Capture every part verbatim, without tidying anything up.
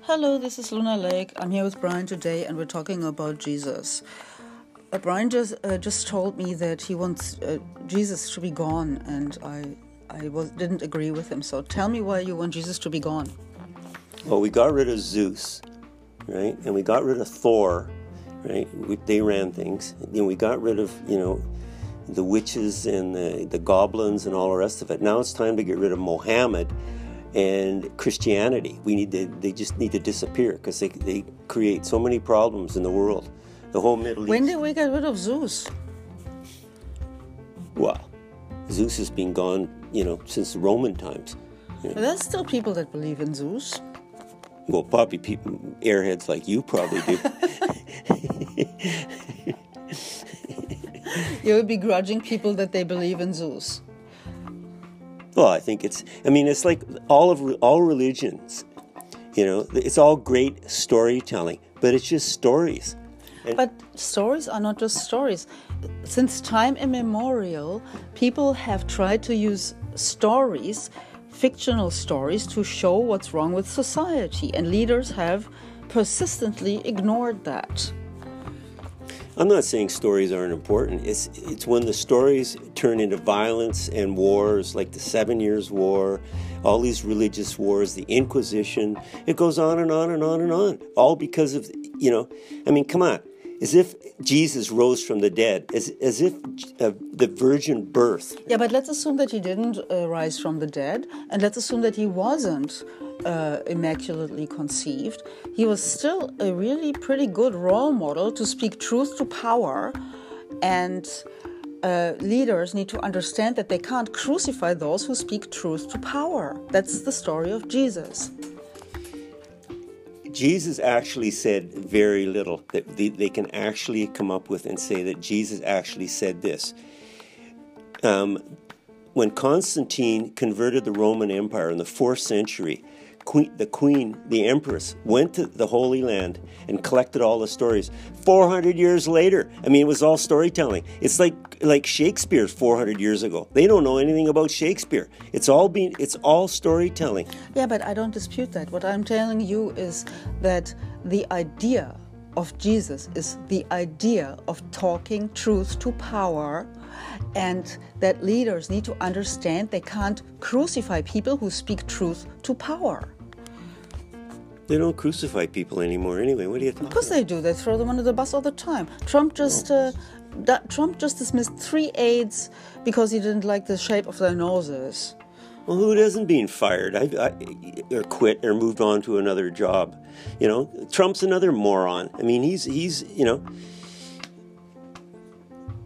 Hello, this is Luna Lake. I'm here with Brian today and we're talking about Jesus. Uh, Brian just uh, just told me that he wants uh, Jesus to be gone, and I I was, didn't agree with him. So tell me why you want Jesus to be gone. Well, we got rid of Zeus, right? And we got rid of Thor, right? We, they ran things. And we got rid of, you know, the witches and the, the goblins and all the rest of it. Now it's time to get rid of Mohammed and Christianity. We need to, they just need to disappear because they, they create so many problems in the world. The whole Middle East. When did we get rid of Zeus? Well, Zeus has been gone, you know, since Roman times. You know. But there's still people that believe in Zeus. Well, probably people, airheads like you probably do. You're begrudging people that they believe in Zeus. Well, I think it's, I mean, it's like all of all religions, you know, it's all great storytelling, but it's just stories. And but stories are not just stories. Since time immemorial, people have tried to use stories, fictional stories, to show what's wrong with society, and leaders have persistently ignored that. I'm not saying stories aren't important. It's it's when the stories turn into violence and wars, like the Seven Years' War, all these religious wars, the Inquisition. It goes on and on and on and on, all because of, you know, I mean, come on. As if Jesus rose from the dead, as as if uh, the virgin birth. Yeah, but let's assume that he didn't uh, rise from the dead, and let's assume that he wasn't uh, immaculately conceived. He was still a really pretty good role model to speak truth to power, and uh, leaders need to understand that they can't crucify those who speak truth to power. That's the story of Jesus. Jesus actually said very little that they, they can actually come up with and say that Jesus actually said this. Um, when Constantine converted the Roman Empire in the fourth century, queen, the queen, the empress, went to the Holy Land and collected all the stories. four hundred years later, I mean, it was all storytelling. It's like like Shakespeare four hundred years ago. They don't know anything about Shakespeare. It's all been, it's all storytelling. Yeah, but I don't dispute that. What I'm telling you is that the idea of Jesus is the idea of talking truth to power, and that leaders need to understand they can't crucify people who speak truth to power. They don't crucify people anymore anyway. What do you think? Of course they do. They throw them under the bus all the time. Trump just... Uh, Trump just dismissed three aides because he didn't like the shape of their noses. Well, who doesn't being fired I, I, or quit or moved on to another job? You know, Trump's another moron. I mean, he's, he's you know,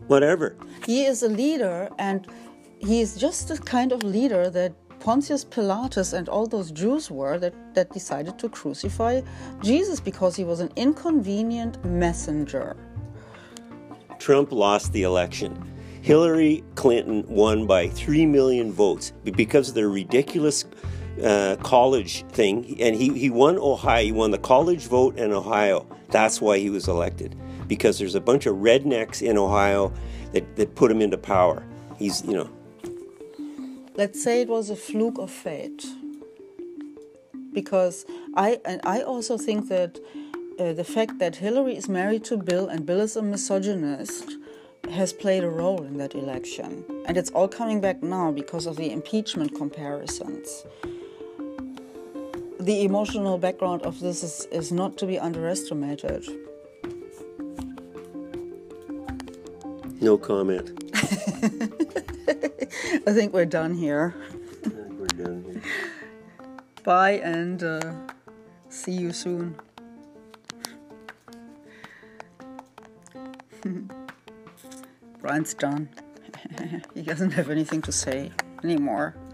whatever. He is a leader, and he is just the kind of leader that Pontius Pilatus and all those Jews were that, that decided to crucify Jesus because he was an inconvenient messenger. Trump lost the election. Hillary Clinton won by three million votes because of their ridiculous uh, college thing. And he, he won Ohio. He won the college vote in Ohio. That's why he was elected, because there's a bunch of rednecks in Ohio that, that put him into power. He's, you know. Let's say it was a fluke of fate. Because I, and I also think that Uh, the fact that Hillary is married to Bill and Bill is a misogynist has played a role in that election. And it's all coming back now because of the impeachment comparisons. The emotional background of this is, is not to be underestimated. No comment. I think we're done here. I think we're done here. Bye, and uh, see you soon. Brian's done. He doesn't have anything to say anymore.